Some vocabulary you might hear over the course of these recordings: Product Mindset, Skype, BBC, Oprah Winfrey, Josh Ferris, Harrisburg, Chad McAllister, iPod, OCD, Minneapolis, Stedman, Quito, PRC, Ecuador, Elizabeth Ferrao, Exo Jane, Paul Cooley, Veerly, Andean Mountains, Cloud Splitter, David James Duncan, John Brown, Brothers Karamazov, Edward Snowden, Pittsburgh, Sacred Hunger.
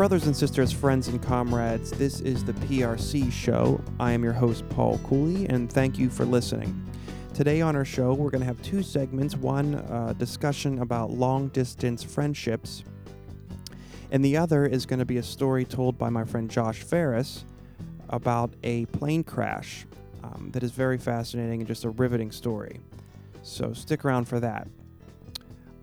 Brothers and sisters, friends and comrades, this is the PRC show. I am your host, Paul Cooley, and thank you for listening. Today on our show, we're going to have two segments, one discussion about long-distance friendships, and the other is going to be a story told by my friend Josh Ferris about a plane crash that is very fascinating and just a riveting story. So stick around for that.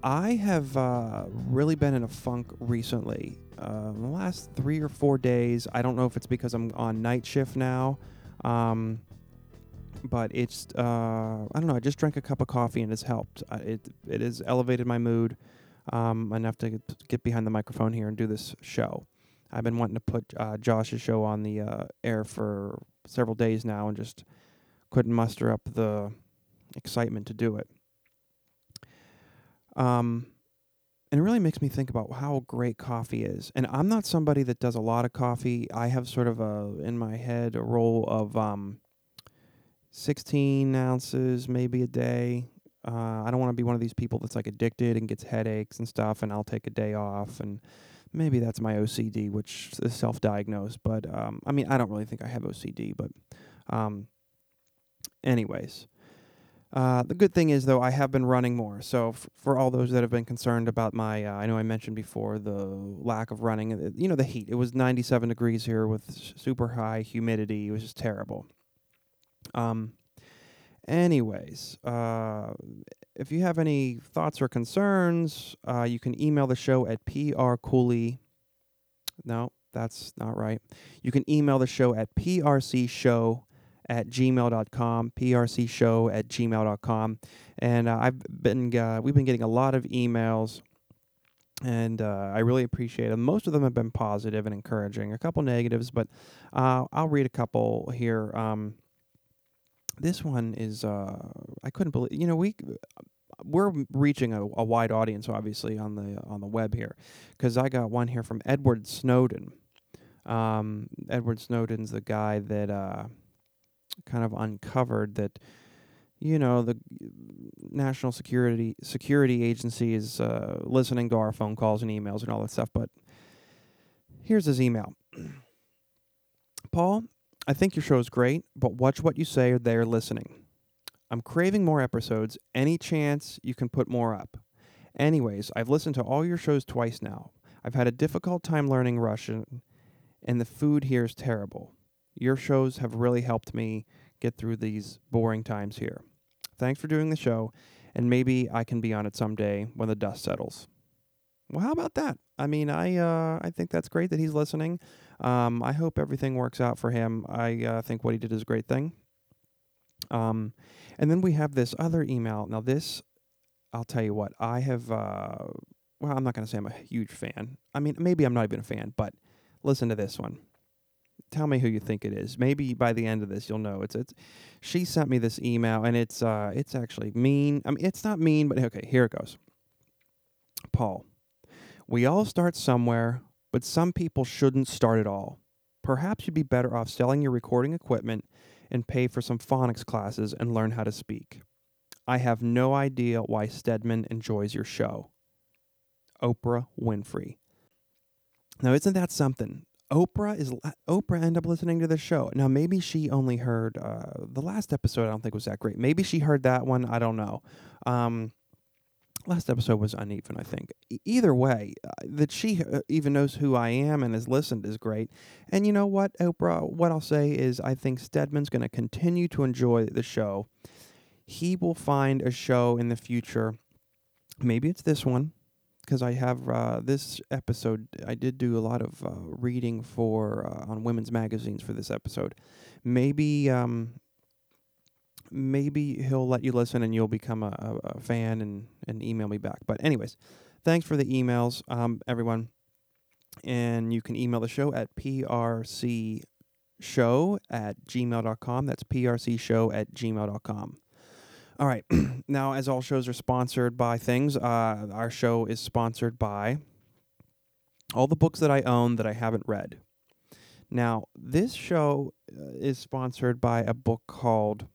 I have really been in a funk recently. In the last 3 or 4 days, I don't know if it's because I'm on night shift now, but it's, I don't know, I just drank a cup of coffee and it's helped. It has elevated my mood enough to get behind the microphone here and do this show. I've been wanting to put Josh's show on the air for several days now and just couldn't muster up the excitement to do it. And it really makes me think about how great coffee is. And I'm not somebody that does a lot of coffee. I have sort of in my head, a roll of 16 ounces maybe a day. I don't want to be one of these people that's like addicted and gets headaches and stuff, and I'll take a day off. And maybe that's my OCD, which is self-diagnosed. But, I mean, I don't really think I have OCD, but anyways. The good thing is, though, I have been running more. So for all those that have been concerned about my, I know I mentioned before, the lack of running, you know, the heat. It was 97 degrees here with super high humidity. It was just terrible. Anyways, if you have any thoughts or concerns, you can email the show at prcooley. No, that's not right. You can email the show at prcshow@gmail.com, prcshow@gmail.com. And we've been getting a lot of emails, and I really appreciate them. Most of them have been positive and encouraging, a couple negatives, but I'll read a couple here. This one is, I couldn't believe, you know, we're reaching a wide audience, obviously, on the web here, because I got one here from Edward Snowden. Edward Snowden's the guy that kind of uncovered that, you know, the National Security Agency is listening to our phone calls and emails and all that stuff. But here's his email. Paul, I think your show is great, but watch what you say or they're listening. I'm craving more episodes. Any chance you can put more up? Anyways, I've listened to all your shows twice now. I've had a difficult time learning Russian, and the food here is terrible. Your shows have really helped me get through these boring times here. Thanks for doing the show, and maybe I can be on it someday when the dust settles. Well, how about that? I mean, I think that's great that he's listening. I hope everything works out for him. I think what he did is a great thing. And then we have this other email. Now this, I'll tell you what, I have, well, I'm not going to say I'm a huge fan. I mean, maybe I'm not even a fan, but listen to this one. Tell me who you think it is. Maybe by the end of this, you'll know. She sent me this email, and it's actually mean. I mean, it's not mean, but okay, here it goes. Paul, we all start somewhere, but some people shouldn't start at all. Perhaps you'd be better off selling your recording equipment and pay for some phonics classes and learn how to speak. I have no idea why Stedman enjoys your show. Oprah Winfrey. Now, isn't that something? Oprah ended up listening to the show. Now, maybe she only heard the last episode. I don't think was that great. Maybe she heard that one. I don't know. Last episode was uneven, I think. Either way, that she even knows who I am and has listened is great. And you know what, Oprah? What I'll say is I think Stedman's going to continue to enjoy the show. He will find a show in the future. Maybe it's this one. Because I have this episode, I did do a lot of reading for on women's magazines for this episode. Maybe he'll let you listen and you'll become a fan and email me back. But anyways, thanks for the emails, everyone. And you can email the show at prcshow@gmail.com. That's prcshow@gmail.com. All right, now as all shows are sponsored by things, our show is sponsored by all the books that I own that I haven't read. Now, this show is sponsored by a book called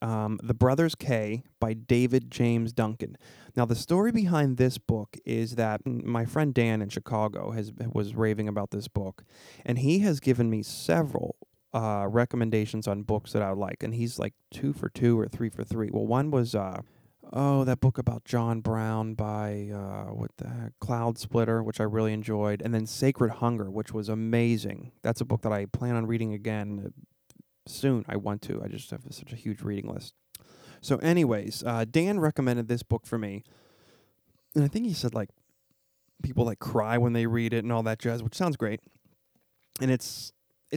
The Brothers K by David James Duncan. Now, the story behind this book is that my friend Dan in Chicago was raving about this book, and he has given me several recommendations on books that I like, and he's like 2 for 2 or 3 for 3. Well, one was that book about John Brown by Cloud Splitter, which I really enjoyed, and then Sacred Hunger, which was amazing. That's a book that I plan on reading again soon. I want to. I just have such a huge reading list. So anyways, Dan recommended this book for me. And I think he said, like, people, like, cry when they read it and all that jazz, which sounds great. And it's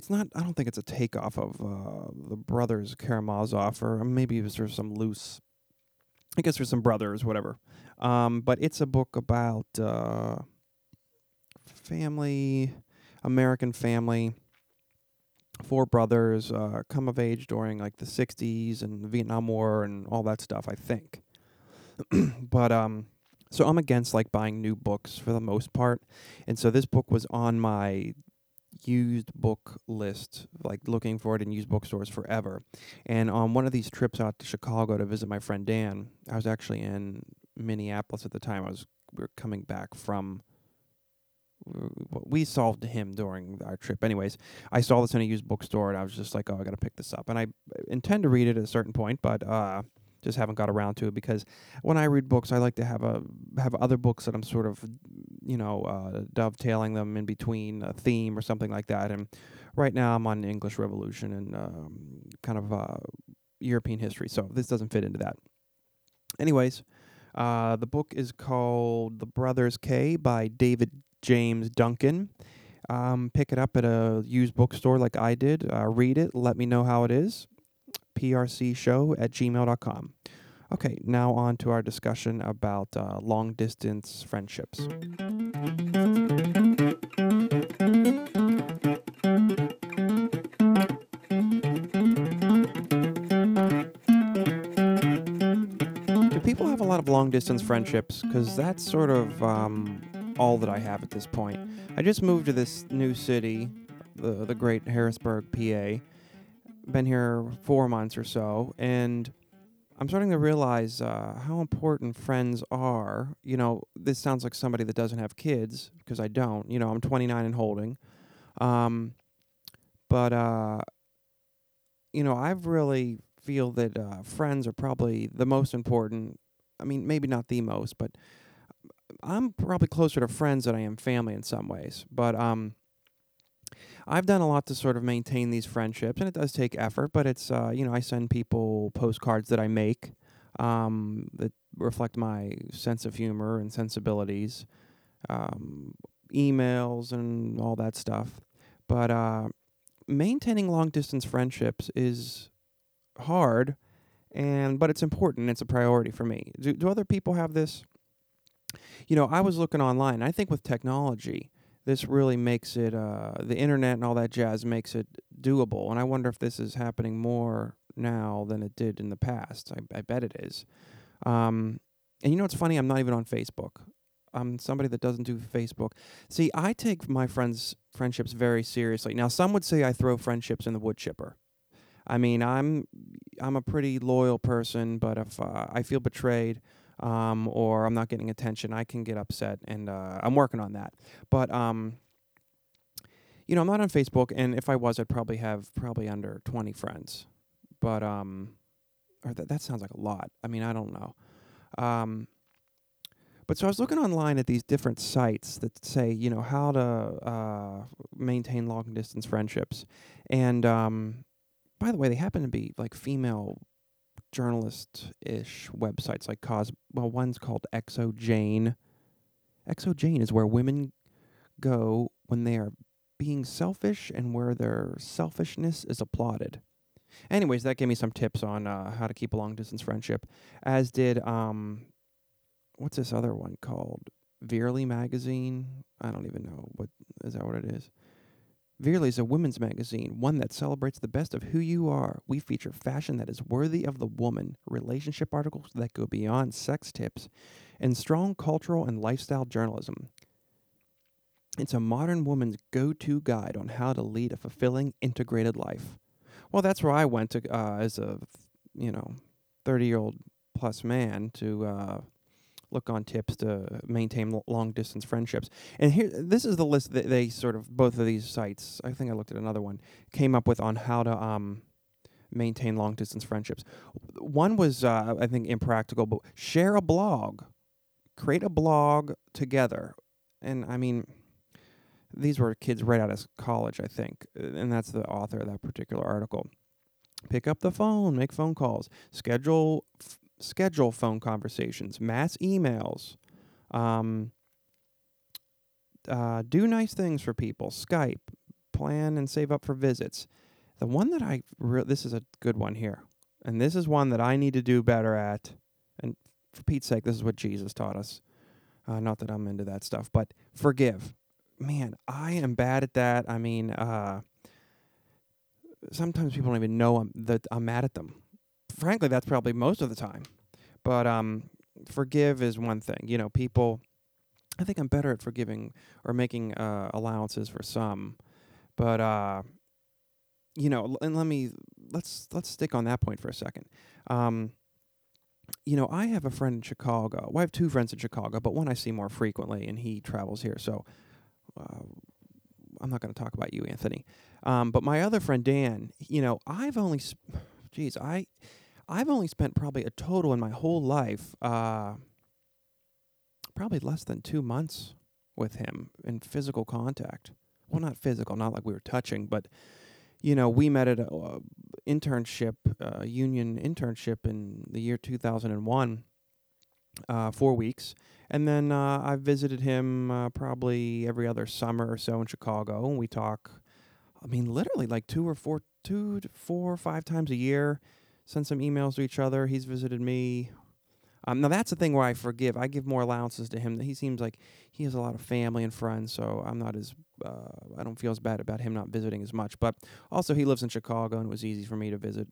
not, I don't think it's a takeoff of The Brothers Karamazov, or maybe it was there's some loose, I guess there's some brothers, whatever. But it's a book about family, American family. 4 brothers come of age during like the 60s and the Vietnam War and all that stuff, I think. But so I'm against like buying new books for the most part. And so this book was on my used book list, like looking for it in used bookstores forever. And on one of these trips out to Chicago to visit my friend Dan, I was actually in Minneapolis at the time. We were coming back from... we solved him during our trip. Anyways, I saw this in a used bookstore, and I was just like, oh, I got to pick this up. And I intend to read it at a certain point, but just haven't got around to it, because when I read books, I like to have other books that I'm sort of, dovetailing them in between a theme or something like that. And right now I'm on English Revolution and European history, so this doesn't fit into that. Anyways, the book is called The Brothers K by David James Duncan. Pick it up at a used bookstore like I did. Read it. Let me know how it is. prcshow@gmail.com. Okay, now on to our discussion about long-distance friendships. Do people have a lot of long-distance friendships? Because that's sort of... all that I have at this point. I just moved to this new city, the great Harrisburg, PA. Been here 4 months or so, and I'm starting to realize how important friends are. You know, this sounds like somebody that doesn't have kids, because I don't. You know, I'm 29 and holding. I really feel that friends are probably the most important. I mean, maybe not the most, but... I'm probably closer to friends than I am family in some ways, but I've done a lot to sort of maintain these friendships, and it does take effort, but it's, I send people postcards that I make that reflect my sense of humor and sensibilities, emails and all that stuff, but maintaining long-distance friendships is hard, but it's important. It's a priority for me. Do other people have this? You know, I was looking online. I think with technology, this really makes it, the internet and all that jazz makes it doable. And I wonder if this is happening more now than it did in the past. I bet it is. And you know what's funny? I'm not even on Facebook. I'm somebody that doesn't do Facebook. See, I take my friendships very seriously. Now, some would say I throw friendships in the wood chipper. I mean, I'm a pretty loyal person, but if I feel betrayed... or I'm not getting attention, I can get upset, and I'm working on that. But, I'm not on Facebook, and if I was, I'd probably have under 20 friends. But, or that sounds like a lot. I mean, I don't know. But so I was looking online at these different sites that say, how to maintain long-distance friendships. And, by the way, they happen to be, like, female journalist-ish websites, like one's called Exo Jane. Exo Jane is where women go when they are being selfish and where their selfishness is applauded. Anyways, that gave me some tips on how to keep a long-distance friendship, as did, what's this other one called? Veerly Magazine? I don't even know. Is that what it is? Veerly is a women's magazine, one that celebrates the best of who you are. We feature fashion that is worthy of the woman, relationship articles that go beyond sex tips, and strong cultural and lifestyle journalism. It's a modern woman's go-to guide on how to lead a fulfilling, integrated life. Well, that's where I went to as a you know, 30-year-old plus man to look on tips to maintain long-distance friendships. And here, this is the list that they sort of, both of these sites, I think I looked at another one, came up with on how to maintain long-distance friendships. One was, I think, impractical, but share a blog. Create a blog together. And, I mean, these were kids right out of college, I think, and that's the author of that particular article. Pick up the phone, make phone calls, schedule phone conversations, mass emails, do nice things for people, Skype, plan and save up for visits. The one that this is a good one here, and this is one that I need to do better at, and for Pete's sake, this is what Jesus taught us. Not that I'm into that stuff, but forgive. Man, I am bad at that. I mean, sometimes people don't even know that I'm mad at them. Frankly, that's probably most of the time. But forgive is one thing. You know, people, I think I'm better at forgiving or making allowances for some. But, you know, and let's stick on that point for a second. You know, I have a friend in Chicago. Well, I have two friends in Chicago, but one I see more frequently, and he travels here. So I'm not going to talk about you, Anthony. But my other friend, Dan, you know, I've only spent probably a total in my whole life, probably less than 2 months with him in physical contact. Well, not physical, not like we were touching, but, you know, we met at an internship, union internship in the year 2001, 4 weeks. And then I visited him probably every other summer or so in Chicago, and we talk, I mean, literally like 2 to 4 or 5 times a year, send some emails to each other. He's visited me. Now, that's the thing where I forgive. I give more allowances to him. He seems like he has a lot of family and friends, so I'm not as I don't feel as bad about him not visiting as much. But also, he lives in Chicago, and it was easy for me to visit,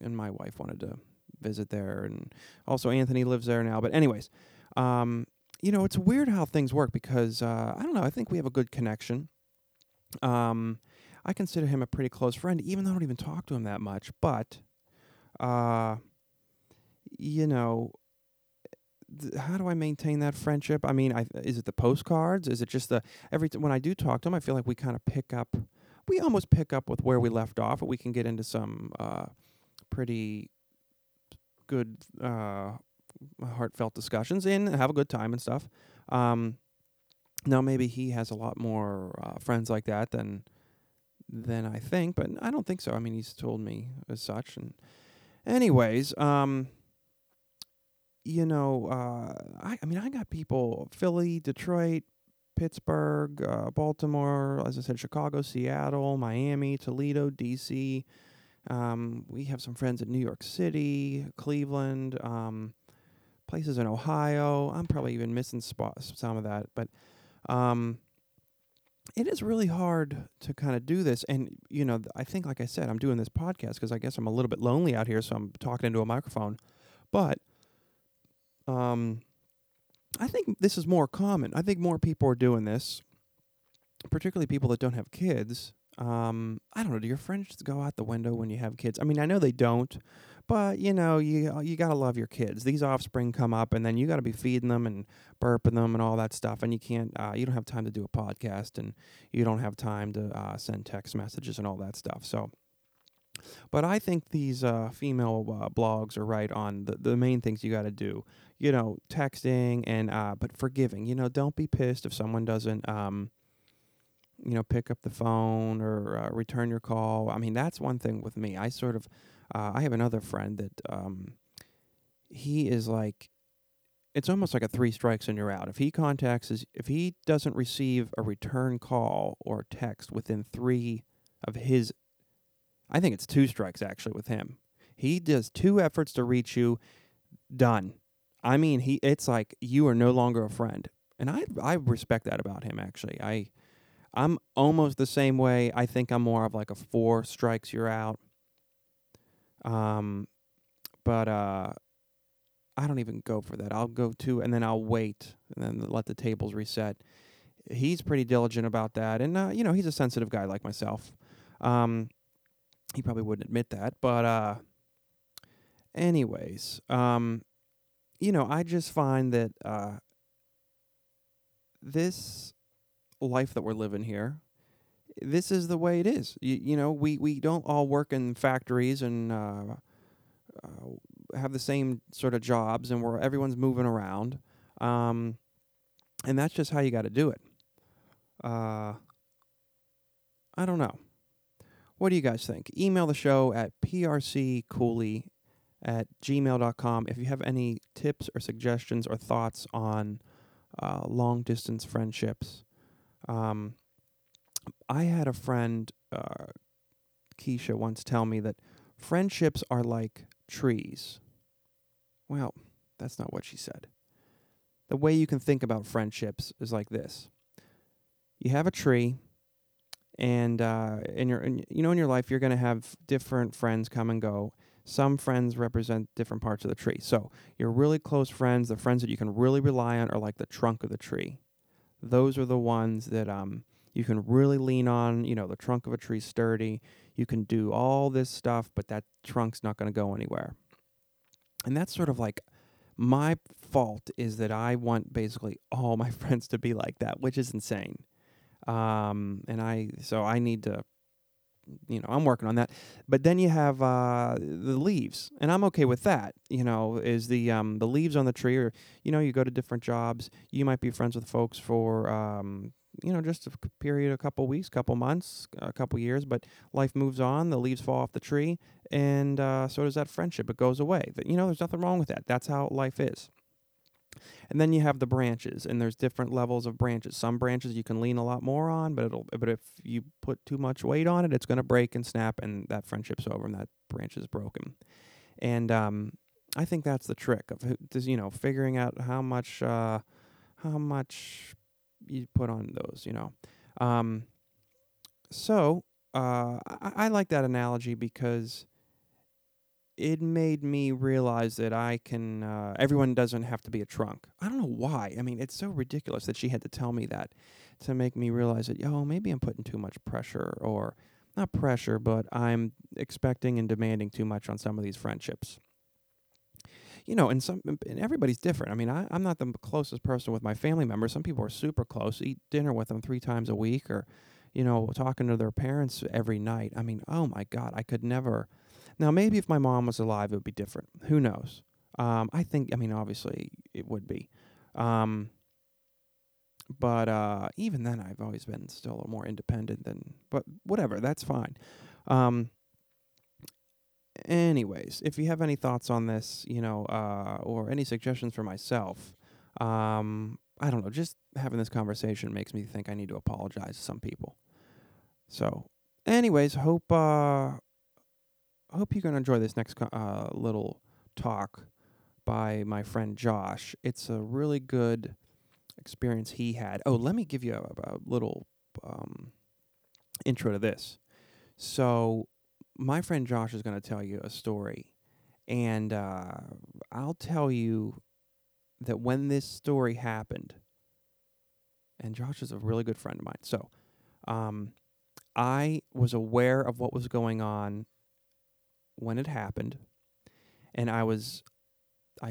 and my wife wanted to visit there. And also, Anthony lives there now. But anyways, you know, it's weird how things work because, I don't know, I think we have a good connection. I consider him a pretty close friend, even though I don't even talk to him that much. But, you know, how do I maintain that friendship? I mean, is it the postcards? Is it just when I do talk to him, I feel like we kind of we almost pick up with where we left off, but we can get into some pretty good heartfelt discussions and have a good time and stuff. Now, maybe he has a lot more friends like that than I think, but I don't think so. I mean, he's told me as such. And anyways, you know, I got people, Philly, Detroit, Pittsburgh, Baltimore, as I said, Chicago, Seattle, Miami, Toledo, D.C. We have some friends in New York City, Cleveland, places in Ohio. I'm probably even missing some of that, but it is really hard to kind of do this. And, you know, I think, like I said, I'm doing this podcast because I guess I'm a little bit lonely out here, so I'm talking into a microphone. But I think this is more common. I think more people are doing this, particularly people that don't have kids. I don't know, do your friends just go out the window when you have kids? I mean, I know they don't, but, you know, you got to love your kids. These offspring come up, and then you got to be feeding them and burping them and all that stuff, and you don't have time to do a podcast, and you don't have time to send text messages and all that stuff, so. But I think these female blogs are right on the main things you got to do, you know, texting and, but forgiving, you know, don't be pissed if someone doesn't, you know, pick up the phone or return your call. I mean, that's one thing with me. I sort of, I have another friend that he is like, it's almost like a 3 strikes and you're out. If he if he doesn't receive a return call or text within 3 of his, I think it's 2 strikes actually with him. He does 2 efforts to reach you, done. I mean, it's like you are no longer a friend. And I respect that about him, actually. I'm almost the same way. I think I'm more of like a 4 strikes, you're out. But I don't even go for that. I'll go 2, and then I'll wait, and then let the tables reset. He's pretty diligent about that. And, you know, he's a sensitive guy like myself. He probably wouldn't admit that. But anyways, you know, I just find that this life that we're living here, this is the way it is. You know, we don't all work in factories and have the same sort of jobs, and where everyone's moving around. And that's just how you got to do it. I don't know. What do you guys think? Email the show at prccooley@gmail.com if you have any tips or suggestions or thoughts on long-distance friendships. I had a friend, Keisha, once tell me that friendships are like trees. Well, that's not what she said. The way you can think about friendships is like this. You have a tree, and in your life, you're going to have different friends come and go. Some friends represent different parts of the tree. So your really close friends, the friends that you can really rely on, are like the trunk of the tree. Those are the ones that you can really lean on. You know, the trunk of a tree's sturdy. You can do all this stuff, but that trunk's not going to go anywhere. And that's sort of like my fault, is that I want basically all my friends to be like that, which is insane. So I need to, you know, I'm working on that. But then you have the leaves, and I'm okay with that. You know, is the leaves on the tree, or, you know, you go to different jobs. You might be friends with folks for, you know, just a period, a couple weeks, couple months, a couple years, but life moves on. The leaves fall off the tree, and so does that friendship. It goes away. You know, there's nothing wrong with that. That's how life is. And then you have the branches, and there's different levels of branches. Some branches you can lean a lot more on, but if you put too much weight on it, it's going to break and snap, and that friendship's over, and that branch is broken. And I think that's the trick of, you know, figuring out how much you put on those, you know. I like that analogy because it made me realize that I can, everyone doesn't have to be a trunk. I don't know why. I mean, it's so ridiculous that she had to tell me that to make me realize that, yo, maybe I'm putting too much pressure, or not pressure, but I'm expecting and demanding too much on some of these friendships. You know, and everybody's different. I mean, I'm not the closest person with my family members. Some people are super close, eat dinner with them 3 times a week, or, you know, talking to their parents every night. I mean, oh my God, I could never. Now, maybe if my mom was alive, it would be different. Who knows? Obviously it would be. Even then, I've always been still a little more independent than, but whatever, that's fine. Anyways, if you have any thoughts on this, you know, or any suggestions for myself, I don't know, just having this conversation makes me think I need to apologize to some people. So anyways, hope you're going to enjoy this next little talk by my friend Josh. It's a really good experience he had. Oh, let me give you a little intro to this. So my friend Josh is going to tell you a story, and I'll tell you that when this story happened, and Josh is a really good friend of mine, so I was aware of what was going on when it happened, and I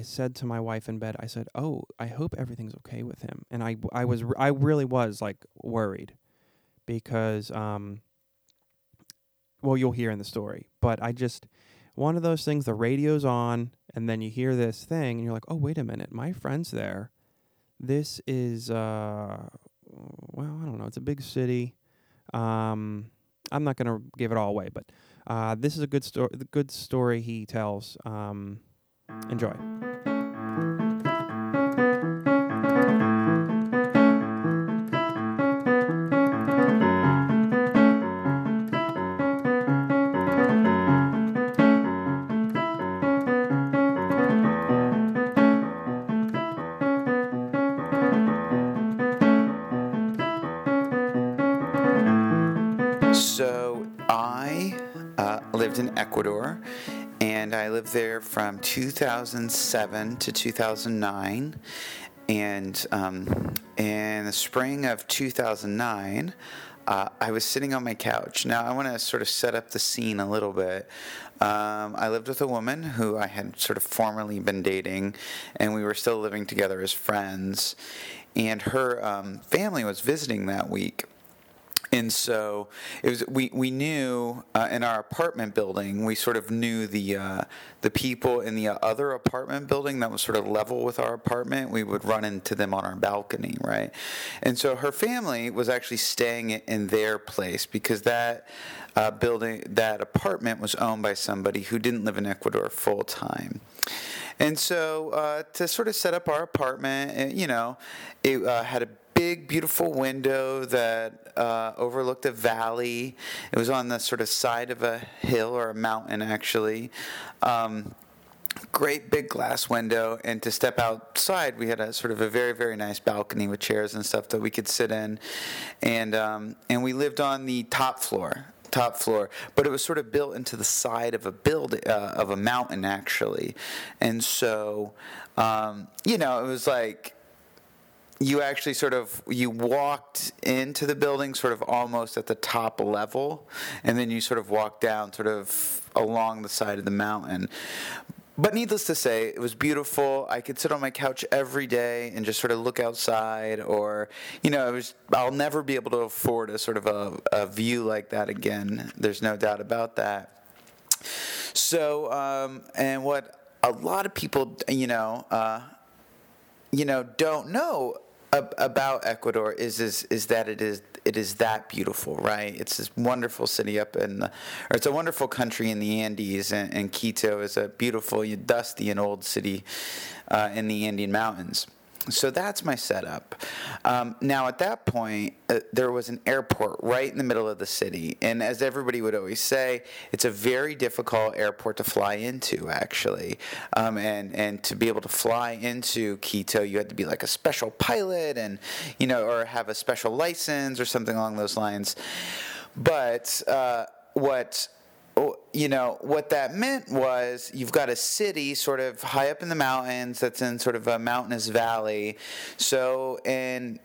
said to my wife in bed, I said, oh, I hope everything's okay with him, and I really was, like, worried, because, well, you'll hear in the story, but I just, one of those things, the radio's on, and then you hear this thing, and you're like, oh, wait a minute, my friend's there. This is, well, I don't know, it's a big city. I'm not going to give it all away, but this is a good story he tells. Enjoy. In Ecuador, and I lived there from 2007 to 2009, and in the spring of 2009 I was sitting on my couch. Now, I want to sort of set up the scene a little bit. I lived with a woman who I had sort of formerly been dating, and we were still living together as friends. And her family was visiting that week. And so it was. We knew in our apartment building, we sort of knew the people in the other apartment building that was sort of level with our apartment. We would run into them on our balcony, right? And so her family was actually staying in their place because that building, that apartment was owned by somebody who didn't live in Ecuador full time. And so to sort of set up our apartment, you know, it had a big, beautiful window that overlooked a valley. It was on the sort of side of a hill or a mountain, actually. Great big glass window, and to step outside, we had a sort of a very, very nice balcony with chairs and stuff that we could sit in, and we lived on the top floor, but it was sort of built into the side of a building, of a mountain, actually, and so you know, it was like, you actually sort of, you walked into the building sort of almost at the top level, and then you sort of walked down sort of along the side of the mountain. But needless to say, it was beautiful. I could sit on my couch every day and just sort of look outside, or, you know, it was, I'll never be able to afford a sort of a view like that again. There's no doubt about that. So, and what a lot of people, don't know about Ecuador is that it is that beautiful, right? It's this wonderful city it's a wonderful country in the Andes, and Quito is a beautiful, dusty and old city in the Andean Mountains. So that's my setup. Now, at that point, there was an airport right in the middle of the city. And as everybody would always say, it's a very difficult airport to fly into, actually. And to be able to fly into Quito, you had to be like a special pilot and, you know, or have a special license or something along those lines. But what that meant was you've got a city sort of high up in the mountains that's in sort of a mountainous valley. So, and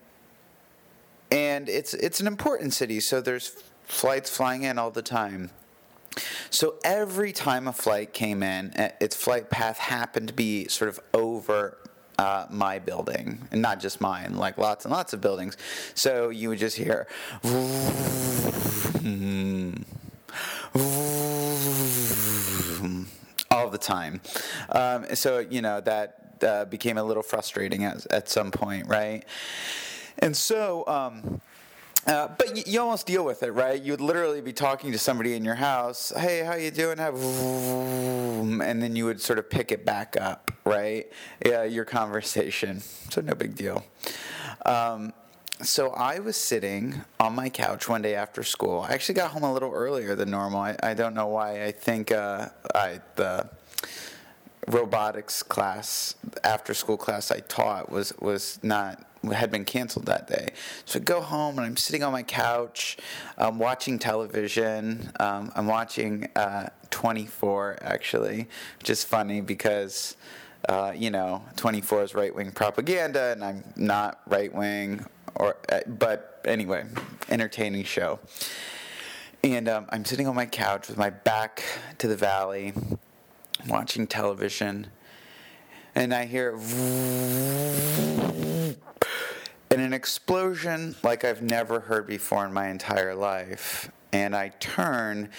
it's an important city, so there's flights flying in all the time. So every time a flight came in, its flight path happened to be sort of over my building, and not just mine, like lots and lots of buildings. So you would just hear... all the time. So, you know, that became a little frustrating at some point, right? And so, but you almost deal with it, right? You would literally be talking to somebody in your house, hey, how you doing? And then you would sort of pick it back up, right? Yeah, your conversation. So no big deal. So I was sitting on my couch one day after school. I actually got home a little earlier than normal. I don't know why. I think the robotics class, after school class I taught had been canceled that day. So I go home and I'm sitting on my couch. I'm watching television. I'm watching 24 actually, which is funny because... 24 is right-wing propaganda, and I'm not right-wing, but anyway, entertaining show. And I'm sitting on my couch with my back to the valley, watching television, and I hear an explosion like I've never heard before in my entire life. And I turn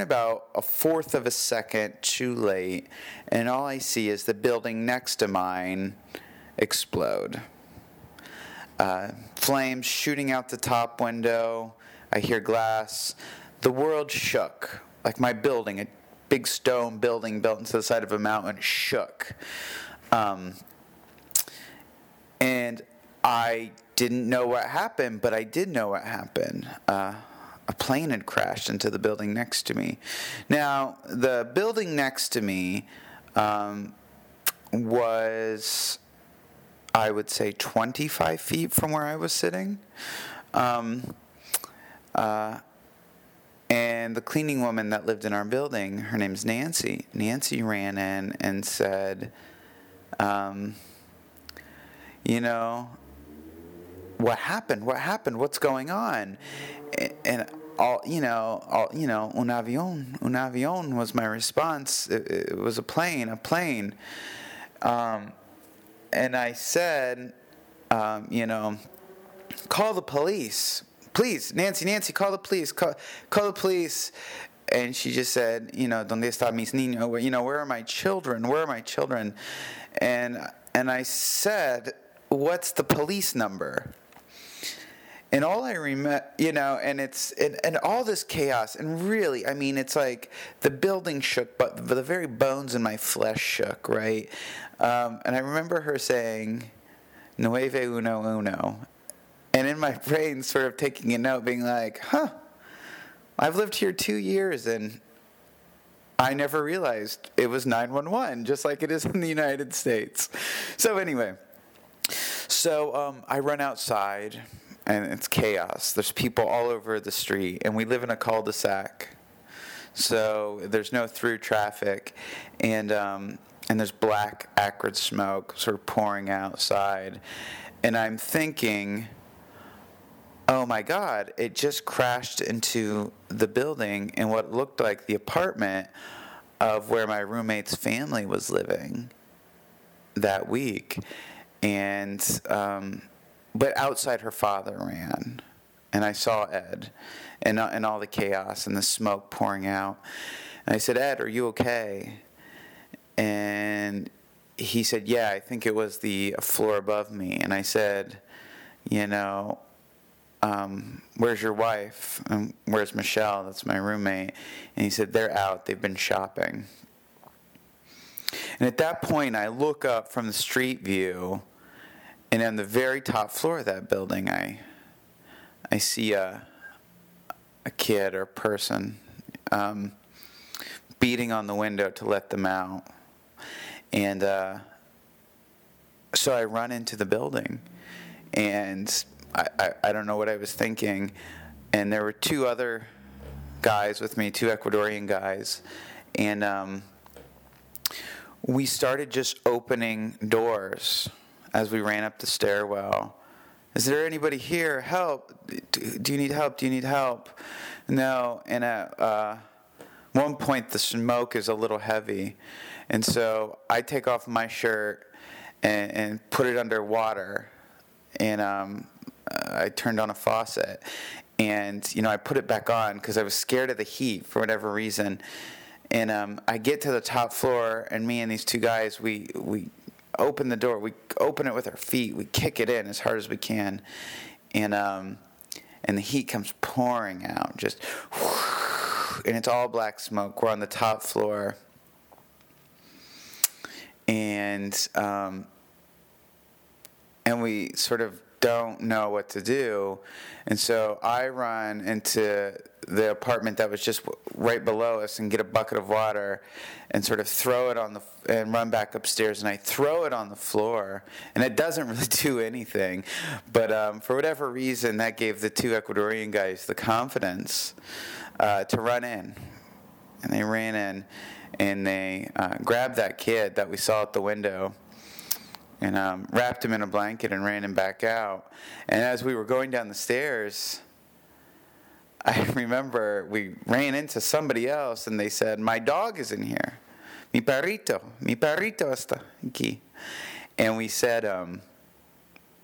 about a fourth of a second too late, and all I see is the building next to mine explode. Flames shooting out the top window. I hear glass. The world shook, like my building, a big stone building built into the side of a mountain, shook. And I didn't know what happened, but I did know what happened. A plane had crashed into the building next to me. Now, the building next to me was, I would say, 25 feet from where I was sitting. And the cleaning woman that lived in our building, her name's Nancy. Nancy ran in and said, you know, what happened? What's going on? and all, un avión was my response. It was a plane. And I said, call the police, please, Nancy, call the police, call the police. And she just said, ¿Dónde está mis niños? Where are my children? And I said, what's the police number? And all I remember, and it's and all this chaos, and really, I mean, it's like the building shook, but the very bones in my flesh shook, right? And I remember her saying, "Nueve uno uno," and in my brain, sort of taking a note, being like, "Huh, I've lived here 2 years, and I never realized it was 911, just like it is in the United States." So anyway, I run outside. And it's chaos. There's people all over the street. And we live in a cul-de-sac. So there's no through traffic. And there's black, acrid smoke sort of pouring outside. And I'm thinking, oh, my God, it just crashed into the building and what looked like the apartment of where my roommate's family was living that week. And but outside her father ran, and I saw Ed and all the chaos and the smoke pouring out. And I said, Ed, are you okay? And he said, yeah, I think it was the floor above me. And I said, where's your wife? And where's Michelle? That's my roommate. And he said, they're out. They've been shopping. And at that point, I look up from the street view, and on the very top floor of that building, I see a kid or a person beating on the window to let them out. And so I run into the building. And I don't know what I was thinking. And there were two other guys with me, two Ecuadorian guys. And we started just opening doors as we ran up the stairwell. Is there anybody here? Help. Do you need help? No. And at one point, the smoke is a little heavy. And so I take off my shirt and put it under water. And I turned on a faucet. And, I put it back on because I was scared of the heat for whatever reason. And I get to the top floor, and me and these two guys, we open the door. We open it with our feet. We kick it in as hard as we can, and the heat comes pouring out, just whoosh, and it's all black smoke. We're on the top floor, and we sort of don't know what to do, and so I run into the apartment that was just right below us and get a bucket of water and sort of throw it on the and run back upstairs, and I throw it on the floor, and it doesn't really do anything, but for whatever reason that gave the two Ecuadorian guys the confidence to run in, and they ran in and they grabbed that kid that we saw at the window and wrapped him in a blanket and ran him back out. And as we were going down the stairs, I remember we ran into somebody else, and they said, my dog is in here. Mi perrito está aquí. And we said, and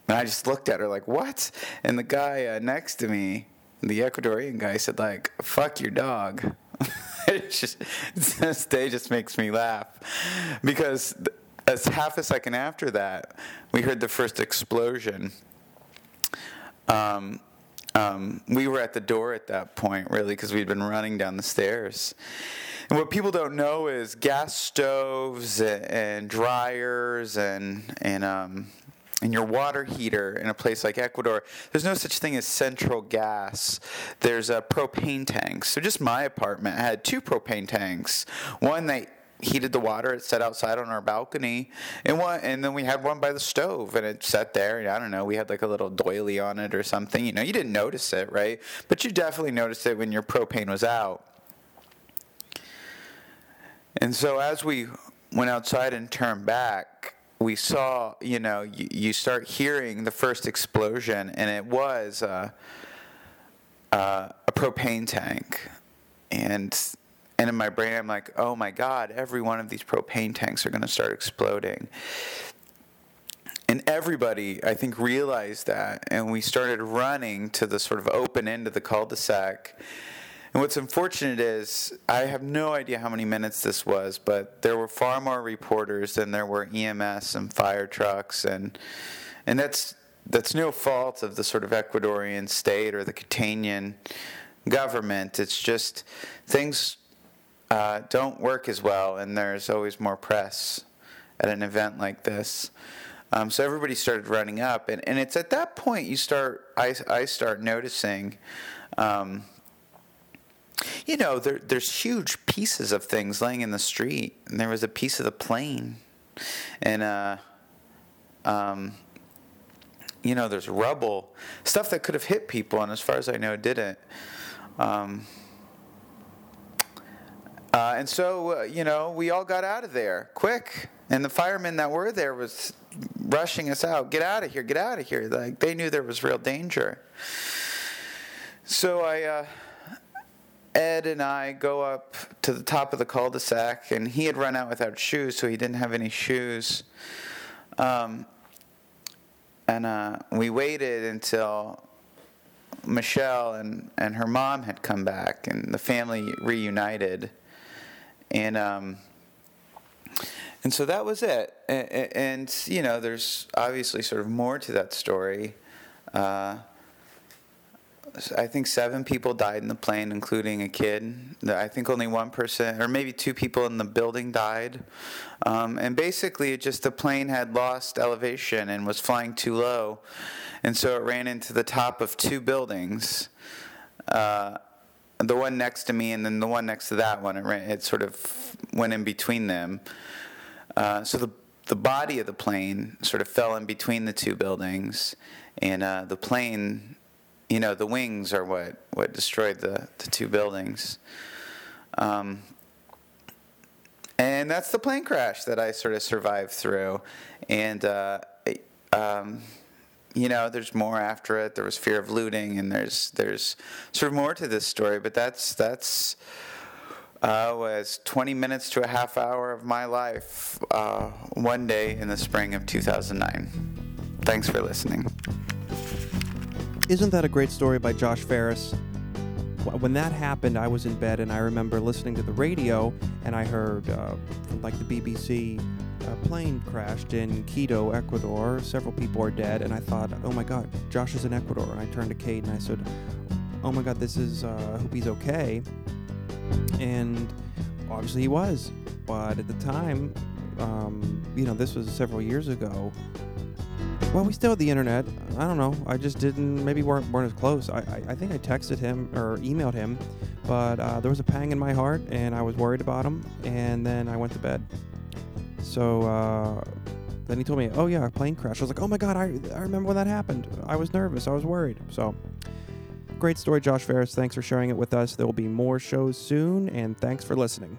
I just looked at her like, what? And the guy next to me, the Ecuadorian guy, said, like, fuck your dog. This day just makes me laugh because as half a second after that, we heard the first explosion. We were at the door at that point, really, because we'd been running down the stairs. And what people don't know is gas stoves and dryers and your water heater in a place like Ecuador, there's no such thing as central gas. There's propane tanks. So just my apartment had two propane tanks. One that heated the water. It sat outside on our balcony, and then we had one by the stove, and it sat there. And I don't know. We had like a little doily on it or something. You didn't notice it, right? But you definitely noticed it when your propane was out. And so as we went outside and turned back, we saw. You start hearing the first explosion, and it was a propane tank. And in my brain, I'm like, oh my God, every one of these propane tanks are going to start exploding. And everybody, I think, realized that, and we started running to the sort of open end of the cul-de-sac. And what's unfortunate is, I have no idea how many minutes this was, but there were far more reporters than there were EMS and fire trucks, and that's no fault of the sort of Ecuadorian state or the Quitanian government. It's just things don't work as well, and there's always more press at an event like this. So everybody started running up, and it's at that point I start noticing, there's huge pieces of things laying in the street, and there was a piece of the plane, and there's rubble, stuff that could have hit people, and as far as I know, it didn't. And so, we all got out of there quick. And the firemen that were there was rushing us out. Get out of here, get out of here. Like, they knew there was real danger. So Ed and I go up to the top of the cul-de-sac, and he had run out without shoes, so he didn't have any shoes. And we waited until Michelle and her mom had come back, and the family reunited. And so that was it. And, there's obviously sort of more to that story. I think 7 people died in the plane, including a kid. I think only one person, or maybe 2 people in the building died. And basically, the plane had lost elevation and was flying too low. And so it ran into the top of 2 buildings, the one next to me and then the one next to that one. It sort of went in between them. So the body of the plane sort of fell in between the 2 buildings, and the plane, the wings are what destroyed the 2 buildings. And that's the plane crash that I sort of survived through. And, there's more after it. There was fear of looting, and there's sort of more to this story, but that's was 20 minutes to a half hour of my life one day in the spring of 2009. Thanks for listening. Isn't that a great story by Josh Ferris? When that happened, I was in bed, and I remember listening to the radio, and I heard the BBC, a plane crashed in Quito, Ecuador. Several people are dead, and I thought, oh my God, Josh is in Ecuador. And I turned to Kate and I said, oh my God, this is, I hope he's okay. And obviously he was, but at the time, this was several years ago. Well, we still had the internet. I don't know. I just didn't, maybe weren't as close. I think I texted him or emailed him, but there was a pang in my heart, and I was worried about him, and then I went to bed. So then he told me, oh yeah, a plane crash. I was like, oh my God, I remember when that happened. I was nervous. I was worried. So great story, Josh Ferris. Thanks for sharing it with us. There will be more shows soon, and thanks for listening.